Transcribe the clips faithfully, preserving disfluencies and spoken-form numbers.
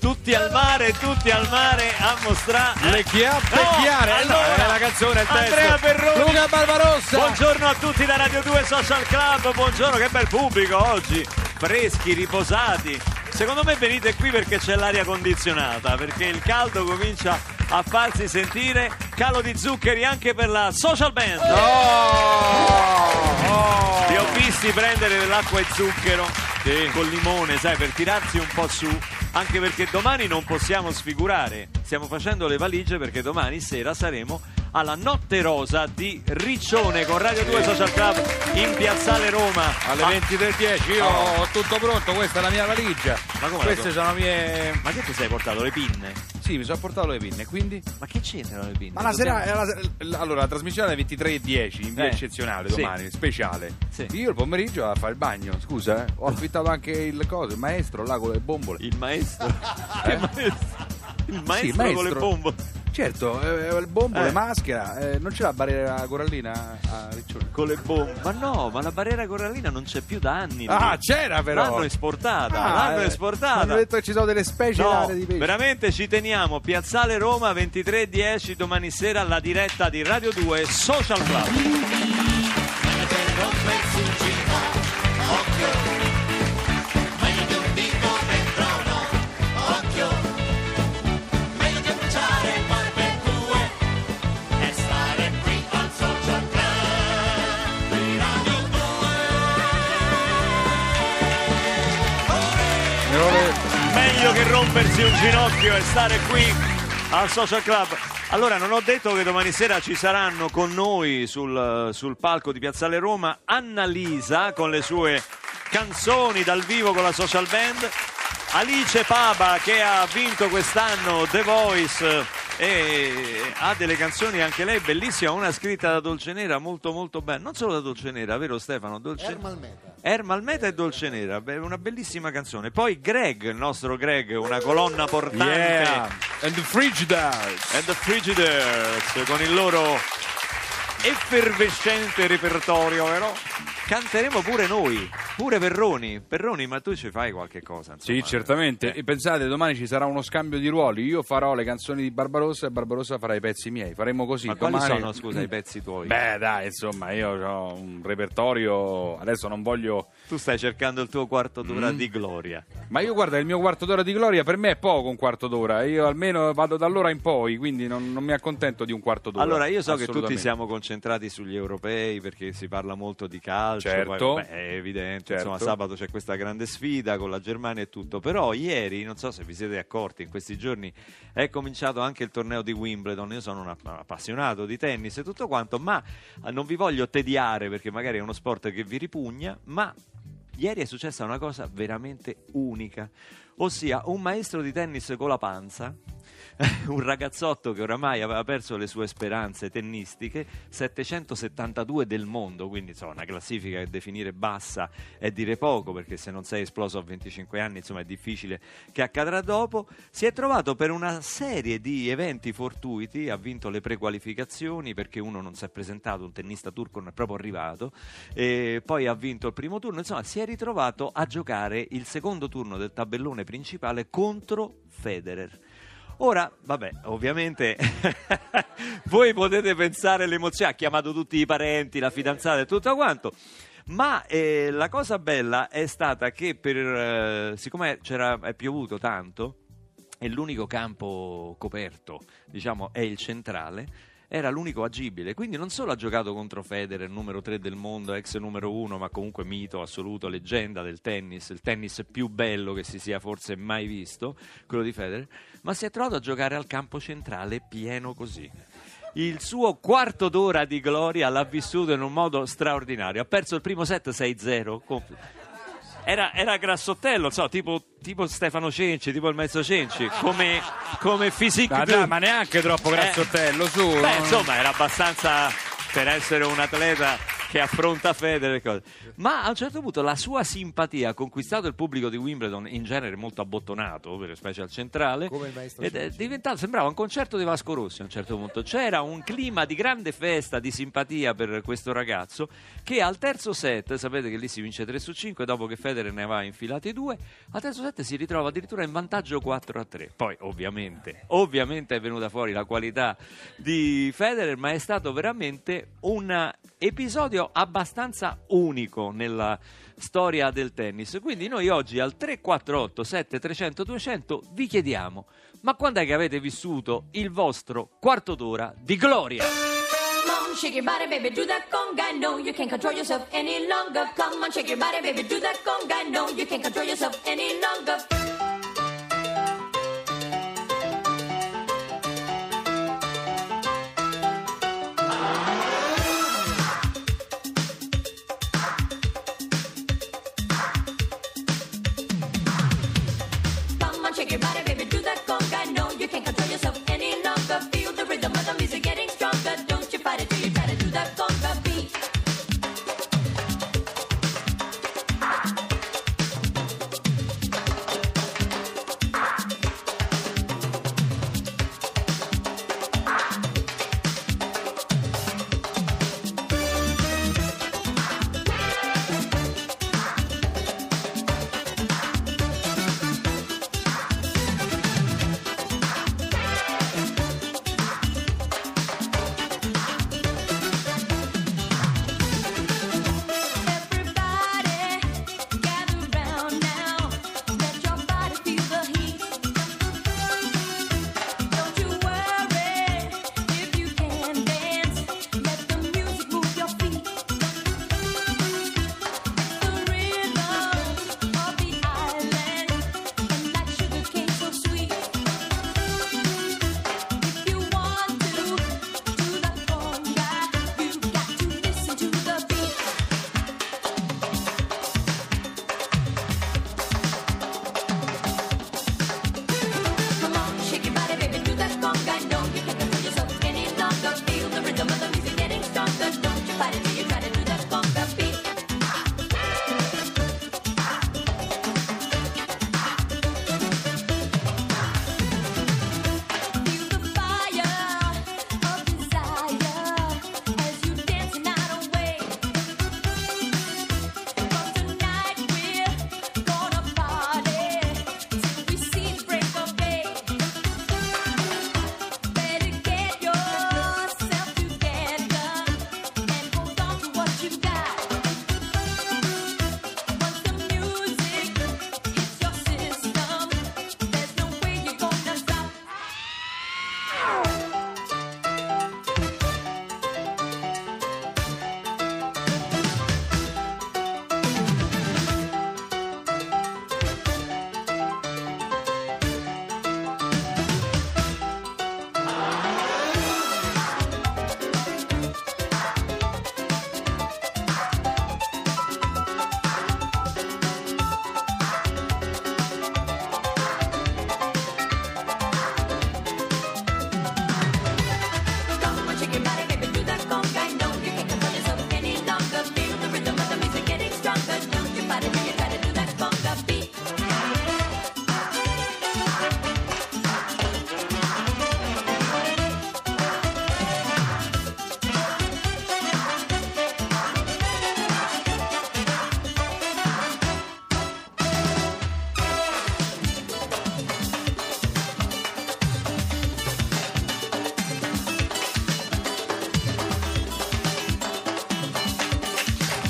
Tutti al mare, tutti al mare a mostrare le chiappe no, chiare. Allora, eh, la canzone, il testo. Andrea Perroni, Luca Barbarossa. Buongiorno a tutti da Radio due Social Club. Buongiorno, che bel pubblico oggi. Freschi, riposati. Secondo me venite qui perché c'è l'aria condizionata, perché il caldo comincia a farsi sentire. Calo di zuccheri anche per la Social Band. Oh, oh. Li ho visti prendere dell'acqua e zucchero sì. Con limone, sai, per tirarsi un po' su. Anche perché domani non possiamo sfigurare. Stiamo facendo le valigie perché domani sera saremo alla Notte Rosa di Riccione con Radio due Social Club in Piazzale Roma. Alle ah. ventidue e dieci io oh. ho tutto pronto, questa è la mia valigia. Ma come Queste sono le mie... Ma che ti sei portato? Le pinne? Sì, mi sono portato le pinne, quindi? Ma che c'entrano le pinne? Ma la sera... La... Allora, la trasmissione è alle ventitré e dieci, in via eh. eccezionale domani, sì. speciale. Sì. Io il pomeriggio a fare il bagno, scusa, eh. Ho affittato anche il coso, il maestro là con le bombole. Il maestro? Eh? Il maestro, il maestro, sì, maestro con le bombole, certo, eh, il bombole, eh. maschera, eh, non c'è la barriera corallina a Riccione con le bombe? Ma no, ma la barriera corallina non c'è più da anni. Ah, no. C'era però. L'hanno esportata, ah, l'hanno eh, esportata. Hanno detto che ci sono delle specie no, rare di pesce. Veramente ci teniamo. Piazzale Roma ventitré e dieci domani sera la diretta di Radio due Social Club. Rompersi un ginocchio e stare qui al Social Club. Allora, non ho detto che domani sera ci saranno con noi sul, sul palco di Piazzale Roma Anna Lisa con le sue canzoni dal vivo con la Social Band, Alice Paba che ha vinto quest'anno The Voice e ha delle canzoni anche lei bellissima, una scritta da Dolcenera, molto molto bella, non solo da Dolcenera, vero Stefano? Dolce... Ermal Meta. Ermal Meta e Dolcenera, una bellissima canzone. Poi Greg, il nostro Greg, una colonna portante, yeah. And the Frigidaires And the Frigidaires con il loro effervescente repertorio, vero? Canteremo pure noi, pure Perroni. Perroni, ma tu ci fai qualche cosa? Insomma. Sì, certamente. Eh. E pensate, domani ci sarà uno scambio di ruoli. Io farò le canzoni di Barbarossa e Barbarossa farà i pezzi miei. Faremo così. Ma domani... quali sono, scusa, i pezzi tuoi? Beh, dai, insomma, io ho un repertorio. Adesso non voglio... Tu stai cercando il tuo quarto d'ora mm. di gloria. Ma io, guarda, il mio quarto d'ora di gloria per me è poco un quarto d'ora. Io almeno vado dall'ora in poi, quindi non, non mi accontento di un quarto d'ora. Allora, io so che tutti siamo concentrati sugli europei perché si parla molto di calcio. Certo, poi, beh, è evidente, certo. Insomma, sabato c'è questa grande sfida con la Germania e tutto. Però ieri, non so se vi siete accorti, in questi giorni è cominciato anche il torneo di Wimbledon. Io sono un appassionato di tennis e tutto quanto, ma non vi voglio tediare perché magari è uno sport che vi ripugna. Ma ieri è successa una cosa veramente unica, ossia un maestro di tennis con la panza, un ragazzotto che oramai aveva perso le sue speranze tennistiche, settecentosettantadue del mondo, quindi insomma una classifica che definire bassa è dire poco, perché se non sei esploso a venticinque anni insomma è difficile che accadrà dopo. Si è trovato per una serie di eventi fortuiti, ha vinto le prequalificazioni perché uno non si è presentato, un tennista turco non è proprio arrivato, e poi ha vinto il primo turno, insomma si è ritrovato a giocare il secondo turno del tabellone principale contro Federer. Ora, vabbè, ovviamente voi potete pensare l'emozione, ha chiamato tutti i parenti, la fidanzata e tutto quanto, ma eh, la cosa bella è stata che per, eh, siccome c'era, è piovuto tanto e l'unico campo coperto, diciamo, è il centrale, era l'unico agibile, quindi non solo ha giocato contro Federer, numero tre del mondo, ex numero uno, ma comunque mito assoluto, leggenda del tennis, il tennis più bello che si sia forse mai visto, quello di Federer, ma si è trovato a giocare al campo centrale pieno così. Il suo quarto d'ora di gloria l'ha vissuto in un modo straordinario, ha perso il primo set sei zero, era, era grassottello, so, tipo... tipo Stefano Cenci, tipo il mezzo Cenci, come, come fisico. Ma, ma neanche troppo grassottello, eh, su. Beh, non... insomma, era abbastanza per essere un atleta che affronta Federer, cose. Ma a un certo punto la sua simpatia ha conquistato il pubblico di Wimbledon, in genere molto abbottonato, specie al centrale, come il maestro ed è diventato, sembrava un concerto di Vasco Rossi a un certo punto. C'era un clima di grande festa, di simpatia per questo ragazzo, che al terzo set, sapete che lì si vince tre su cinque dopo che Federer ne aveva infilati due, al terzo set si ritrova addirittura in vantaggio quattro a tre. Poi ovviamente ovviamente è venuta fuori la qualità di Federer, ma è stato veramente un episodio abbastanza unico nella storia del tennis. Quindi noi oggi al tre quattro otto sette tre zero zero due zero zero vi chiediamo: ma quando è che avete vissuto il vostro quarto d'ora di gloria? Shake your body, baby, do that conga. No, you can't control yourself any longer. Come on, shake your body, baby, do that conga. No, you can't control yourself any longer. Come on, shake your body, baby, do that conga. No, you can't control yourself any longer. Feel the rhythm of the music getting stronger. Don't you fight it till you try to do that conga beat.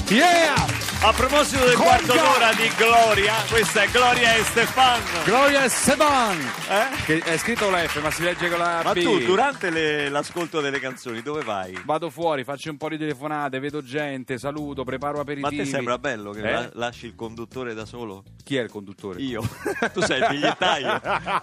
Yeah! A proposito del Conga. Quarto d'ora di Gloria, questa è Gloria Estefan. Gloria Estefan, eh? Che è scritto l'F ma si legge con la B. Ma tu durante le, l'ascolto delle canzoni dove vai? Vado fuori, faccio un po' di telefonate, vedo gente, saluto, preparo aperitivi. Ma te sembra bello che eh? la, lasci il conduttore da solo? Chi è il conduttore? Io. Tu sei il bigliettaio.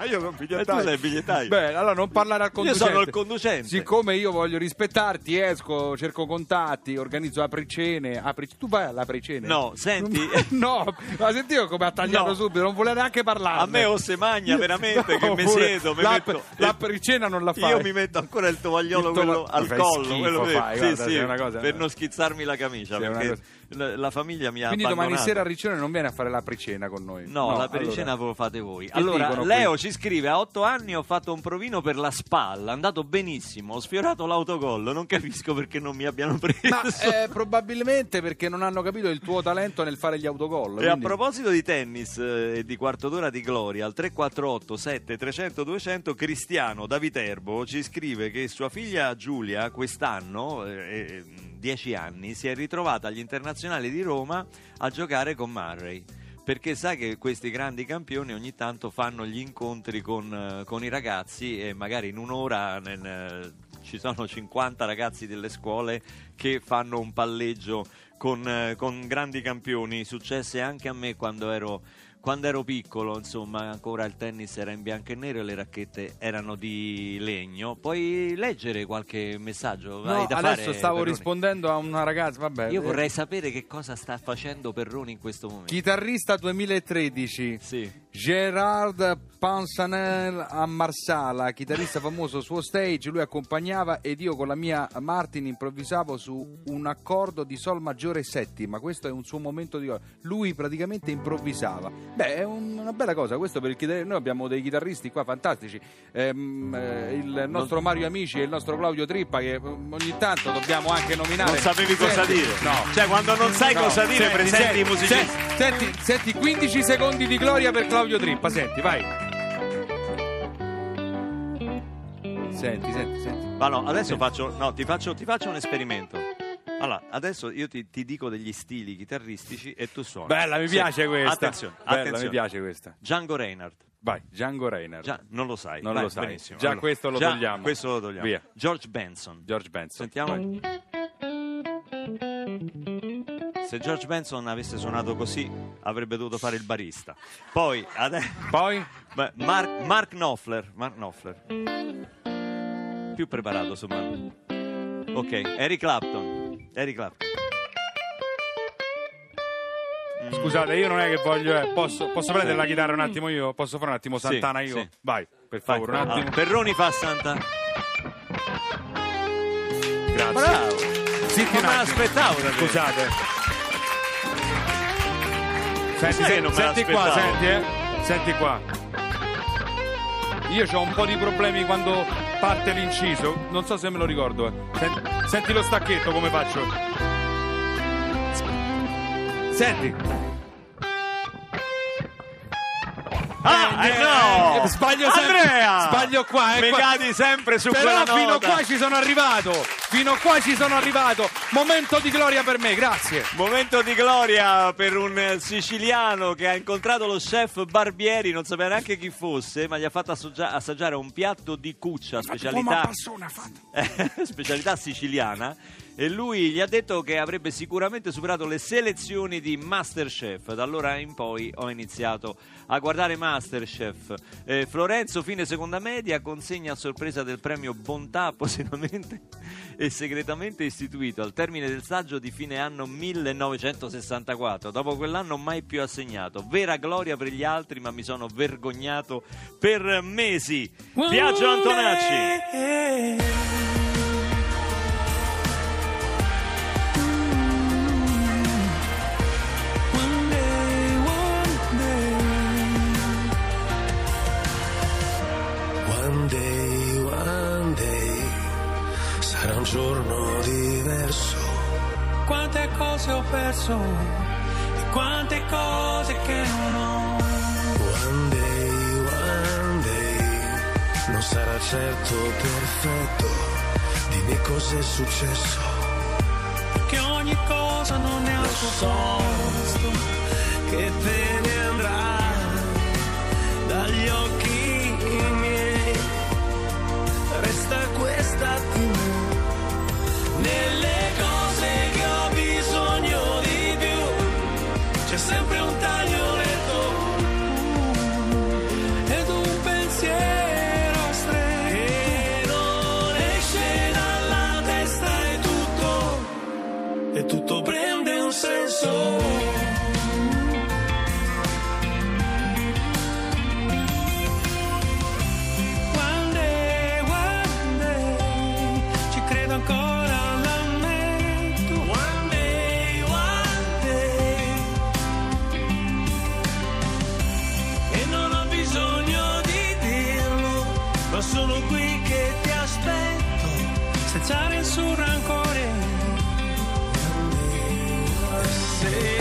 Io sono il bigliettaio. E tu sei il bigliettaio. Beh, allora non parlare al conducente. Io sono il conducente. Siccome io voglio rispettarti, esco, cerco contatti, organizzo apricene, apricene. Tu vai all'apricene? No. no, senti. No, ma sentivo come ha tagliato no. subito, non voleva neanche parlare. A me o se magna veramente no, che mi siedo, mi metto la pericena non la fai. Io mi metto ancora il tovagliolo il to... quello al collo, schifo, quello fai, guarda, sì, sì, una cosa, per non schizzarmi la camicia, perché la, la famiglia mi ha quindi abbandonato. Domani sera Riccione non viene a fare la pericena con noi. No, no la pericena allora. Ve lo fate voi. Allora, Leo qui? Ci scrive: a otto anni ho fatto un provino per la spalla, è andato benissimo, ho sfiorato l'autogol, non capisco perché non mi abbiano preso. Ma eh, probabilmente perché non hanno capito il tuo talento nel fare gli autogol. E quindi... a proposito di tennis e eh, di quarto d'ora di gloria, al tre quattro otto sette tre zero zero due zero zero Cristiano da Viterbo ci scrive che sua figlia Giulia quest'anno, eh, dieci anni, si è ritrovata agli internazionali di Roma a giocare con Murray, perché sa che questi grandi campioni ogni tanto fanno gli incontri con, con i ragazzi e magari in un'ora nel, ci sono cinquanta ragazzi delle scuole che fanno un palleggio con, con grandi campioni. Successe anche a me quando ero, quando ero piccolo, insomma, ancora il tennis era in bianco e nero e le racchette erano di legno. Puoi leggere qualche messaggio? No, Vai da adesso fare, stavo Perroni. rispondendo a una ragazza, vabbè. Io vorrei sapere che cosa sta facendo Perroni in questo momento. Chitarrista duemilatredici, sì. Gerard Pansanel a Marsala, chitarrista famoso, suo stage, lui accompagnava ed io con la mia Martin improvvisavo su un accordo di sol maggiore settima, questo è un suo momento di... lui praticamente improvvisava. Beh, è un, una bella cosa questo per il chitarrista. Noi abbiamo dei chitarristi qua fantastici, ehm, eh, il nostro Mario Amici e il nostro Claudio Trippa, che ogni tanto dobbiamo anche nominare. Non sapevi senti, cosa dire? No. Cioè quando non sai no, cosa dire senti, presenti senti, i musicisti. Senti, senti, quindici secondi di gloria per Claudio Trippa, senti, vai. Senti, senti, senti. Ma no, adesso senti. faccio, no, ti faccio, ti faccio un esperimento. Allora, adesso io ti, ti dico degli stili chitarristici e tu suoni. Bella, mi piace sì. questa. Attenzione, Bella, attenzione. mi piace questa. Django Reinhardt. Vai, Django Reinhardt. Già, non lo sai. Non Vai, lo sai. Benissimo. Già allora, questo lo già togliamo. questo lo togliamo. Via. George Benson. George Benson. Sentiamo. Se George Benson avesse suonato così, avrebbe dovuto fare il barista. Poi, adesso... Poi? Beh, Mark, Mark Knopfler. Mark Knopfler. Più preparato, insomma. Ok, Eric Clapton. Eric Clapton. Scusate, io non è che voglio. Eh. Posso, posso prendere la chitarra un attimo io? Posso fare un attimo Santana sì, io? Sì. Vai, per favore, Vai, un attimo. Ah, Perroni fa Santa. Grazie. Bravo. Sì, non me l'aspettavo da te. Scusate. Senti, senti, non senti qua, senti, eh. Senti qua. Io ho un po' di problemi quando parte l'inciso, non so se me lo ricordo. Senti, senti lo stacchetto come faccio. Senti. Ah, eh, eh, no! Sbaglio sempre. Andrea! Sbaglio qua, eh. Me cadi sempre su quella nota. Però fino a qua ci sono arrivato. Fino a qua ci sono arrivato. Momento di gloria per me, grazie. Momento di gloria per un siciliano che ha incontrato lo chef Barbieri, non sapeva neanche chi fosse, ma gli ha fatto assaggia- assaggiare un piatto di cuccia, specialità, eh, specialità siciliana, e lui gli ha detto che avrebbe sicuramente superato le selezioni di Masterchef. Da allora in poi ho iniziato a guardare Masterchef. eh, Florenzo, fine seconda media, consegna a sorpresa del premio Bontà, possibilmente e segretamente istituito al termine del saggio di fine anno millenovecentosessantaquattro. Dopo quell'anno mai più assegnato. Vera gloria per gli altri, ma mi sono vergognato per mesi. Biagio Antonacci. Un giorno diverso. Quante cose ho perso e quante cose che non ho. One day, one day, non sarà certo perfetto. Dimmi cos'è successo, perché ogni cosa non è al suo posto. Che te ne andrà dagli occhi miei, resta questa timore nelle cose che ho bisogno di più, c'è sempre un taglio netto ed un pensiero stretto che non esce dalla testa, e tutto, e tutto prende un senso. spezzare il suo rancore. Se,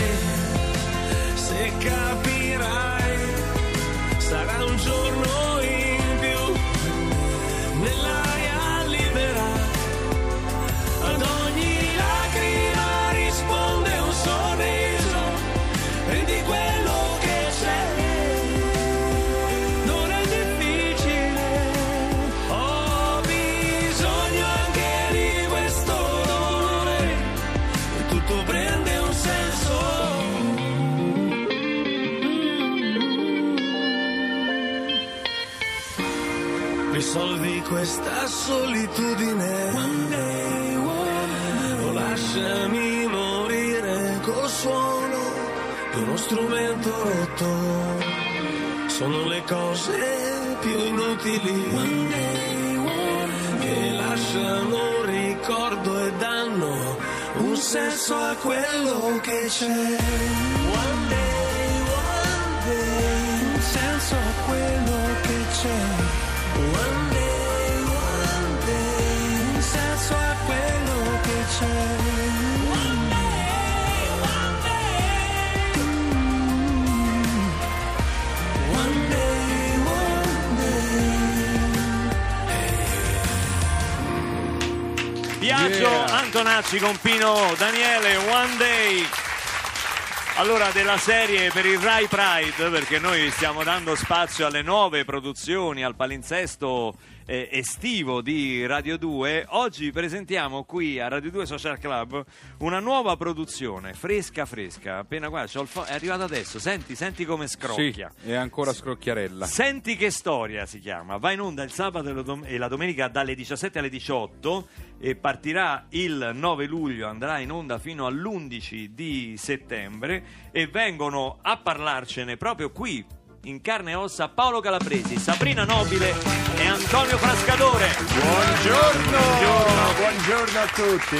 se capirai, sarà un giorno in più nell'aria libera. Ad ogni lacrima risponde un sorriso e di quello che c'è. Risolvi questa solitudine, one day, one day. O lasciami morire col suono di uno strumento rotto. Sono le cose più inutili, one day, one day. Che lasciano un ricordo e danno un senso a quello che c'è. One day, one day, un senso a quello che c'è. One day, one day, un senso a quello che c'è. One day, one day, mm-hmm. One day, one day, hey. Biagio yeah. Antonacci con Pino Daniele, One Day. Allora, della serie per il Rai Pride, perché noi stiamo dando spazio alle nuove produzioni, al palinsesto eh, estivo di Radio due, oggi presentiamo qui a Radio due Social Club una nuova produzione, fresca fresca, appena qua, c'ho il fo- è arrivata adesso, senti, senti come scrocchia. Sì, è ancora scrocchiarella. Senti che storia si chiama, va in onda il sabato e la domenica dalle diciassette alle diciotto e partirà il nove luglio, andrà in onda fino all'undici di settembre e vengono a parlarcene proprio qui in carne e ossa Paolo Calabresi, Sabrina Nobile e Antonio Frascatore. Buongiorno, buongiorno, buongiorno a tutti.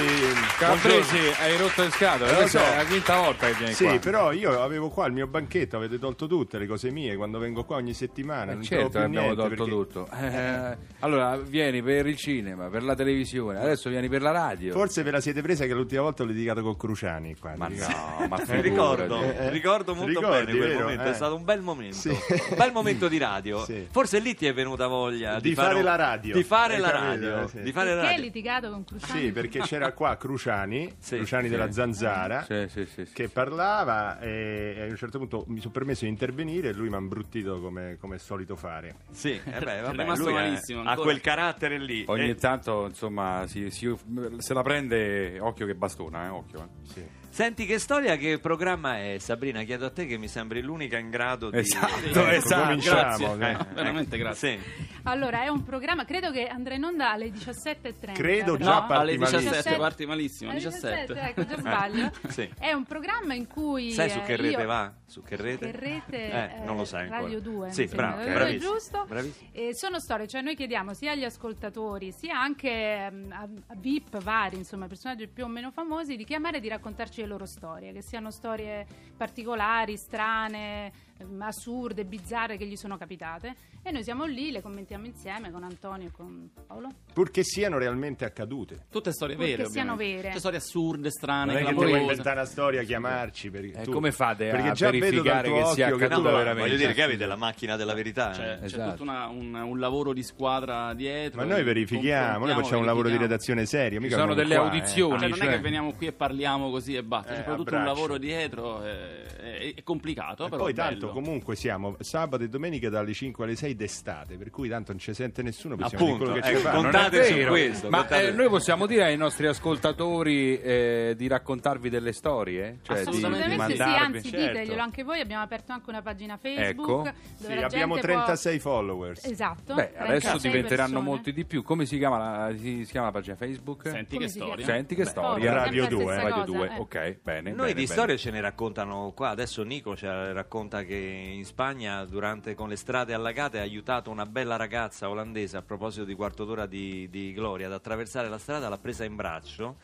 Calabresi, hai rotto le scatole, eh, lo so, è la quinta volta che vieni sì, qua. Sì, però io avevo qua il mio banchetto, avete tolto tutte le cose mie quando vengo qua ogni settimana. Non certo, abbiamo tolto perché... tutto. Eh, allora vieni per il cinema, per la televisione, adesso vieni per la radio. Forse ve la siete presa che l'ultima volta ho litigato con Cruciani qua. Ma no, ma ricordo, eh, ricordo molto ricordi, bene quel vero? momento, eh. è stato un bel momento. Sì. Un bel momento di radio, sì. Forse lì ti è venuta voglia di, di fare, fare la radio, di fare eh, la radio, eh, sì. Di fare perché hai litigato con Cruciani? Sì, perché c'era qua Cruciani, sì, Cruciani sì. della Zanzara, sì, sì, sì, sì, che parlava e a un certo punto mi sono permesso di intervenire e lui mi ha imbruttito come come è solito fare. Sì, eh beh, vabbè, lui lui malissimo, ha ancora quel carattere lì. Ogni e... tanto, insomma, si, si, se la prende occhio che bastona, eh, occhio. Eh. Sì. Senti che storia, che programma è? Sabrina, chiedo a te che mi sembri l'unica in grado di... Esatto, eh, esatto, grazie, eh, eh, veramente grazie. Sì. Allora, è un programma, credo che andrà in onda alle diciassette e trenta. Credo già no, parti malissimo. diciassette, parti malissimo, alle diciassette. diciassette, ecco, già sbaglio. Sì. È un programma in cui... Sai su che rete io... va? Su che rete? Su che rete eh, eh, non lo sai Radio ancora. due. Sì, bravo, okay. Bravissimo. Giusto. Bravissimo. Eh, sono storie, cioè noi chiediamo sia agli ascoltatori, sia anche um, a V I P vari, insomma, personaggi più o meno famosi, di chiamare e di raccontarci le loro storie, che siano storie particolari, strane, assurde, bizzarre che gli sono capitate, e noi siamo lì, le commentiamo insieme con Antonio e con Paolo, purché siano realmente accadute, tutte storie purché vere, siano vere, tutte storie assurde, strane, non è che puoi inventare una storia, chiamarci perché eh, tu, come fate perché a già verificare che sia accaduta, no, veramente, voglio dire che avete la macchina della verità, c'è, eh. c'è esatto. tutto una, un, un lavoro di squadra dietro, ma noi verifichiamo, noi facciamo un lavoro di redazione serio, mica ci sono delle qua, audizioni, eh. cioè, cioè, non è che veniamo qui e parliamo così e basta, eh, c'è tutto un lavoro dietro, è complicato, però poi tanto comunque siamo sabato e domenica dalle cinque alle sei d'estate, per cui tanto non ci sente nessuno, possiamo appunto dire quello che eh, contate su questo, ma eh, noi possiamo dire ai nostri ascoltatori eh, di raccontarvi delle storie, cioè assolutamente di, di sì, anzi certo. diteglielo anche voi, abbiamo aperto anche una pagina Facebook, ecco. dove sì, abbiamo trentasei può... followers, esatto. Beh, adesso diventeranno persone. molti di più. Come si chiama la, si, si chiama la pagina Facebook? Senti come che storia, senti che Beh, storia oh, Radio due, Radio due, eh. ok, bene. Noi di storie ce ne raccontano qua, adesso Nico ci racconta che in Spagna durante con le strade allagate ha aiutato una bella ragazza olandese, a proposito di quarto d'ora di, di gloria, ad attraversare la strada, l'ha presa in braccio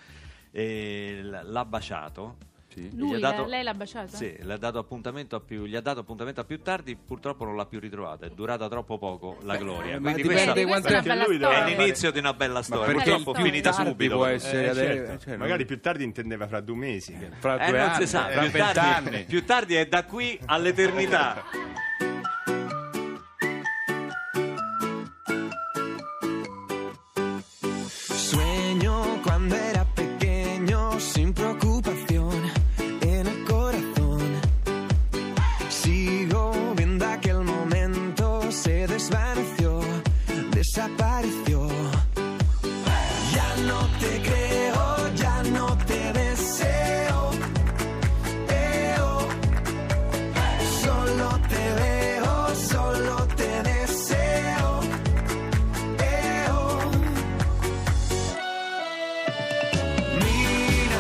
e l'ha baciato Sì. Lui, gli ha dato, lei l'ha baciata? Sì, le ha dato appuntamento a più, gli ha dato appuntamento a più tardi. Purtroppo non l'ha più ritrovata, è durata troppo poco la gloria. Ma quindi questa è, è, lui è l'inizio di una bella storia. Ma purtroppo finita subito. Può essere eh, certo. cioè, magari più tardi intendeva fra due mesi, fra due eh, anni, non si sa. Fra più, tardi, più tardi è da qui all'eternità. Sueño quando era pequeño sin preocupación. Desapareció. Ya no te creo, ya no te deseo. Eh, oh. Solo te veo, solo te deseo. Eh, oh. Mira,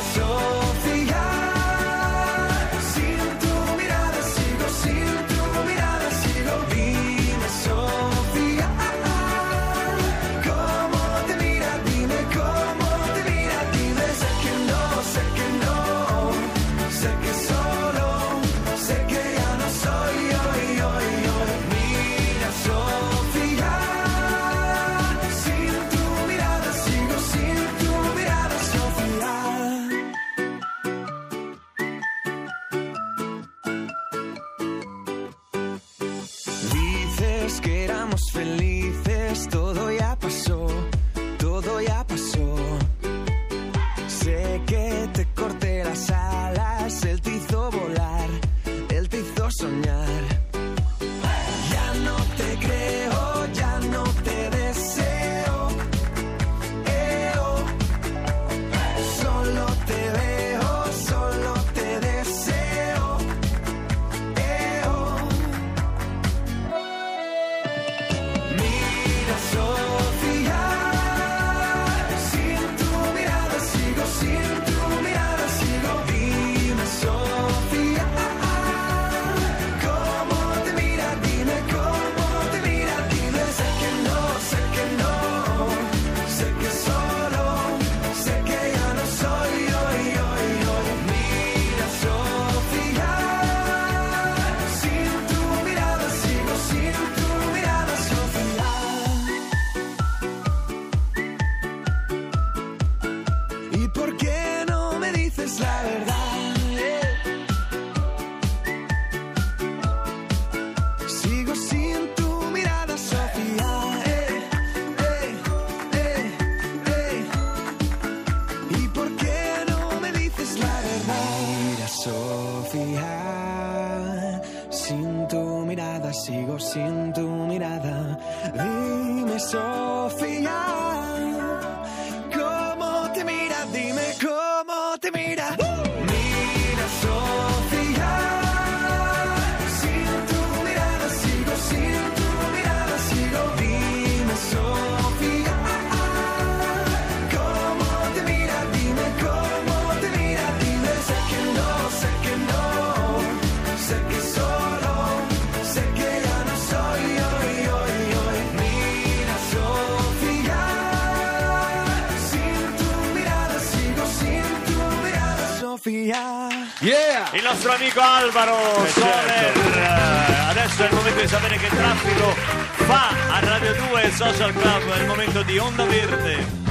Sofía, sin tu mirada sigo, sin tu mirada sigo. Dime, Sofía. Il nostro amico Alvaro eh Soler, certo. Adesso è il momento di sapere che traffico fa a Radio due Social Club, è il momento di Onda Verde.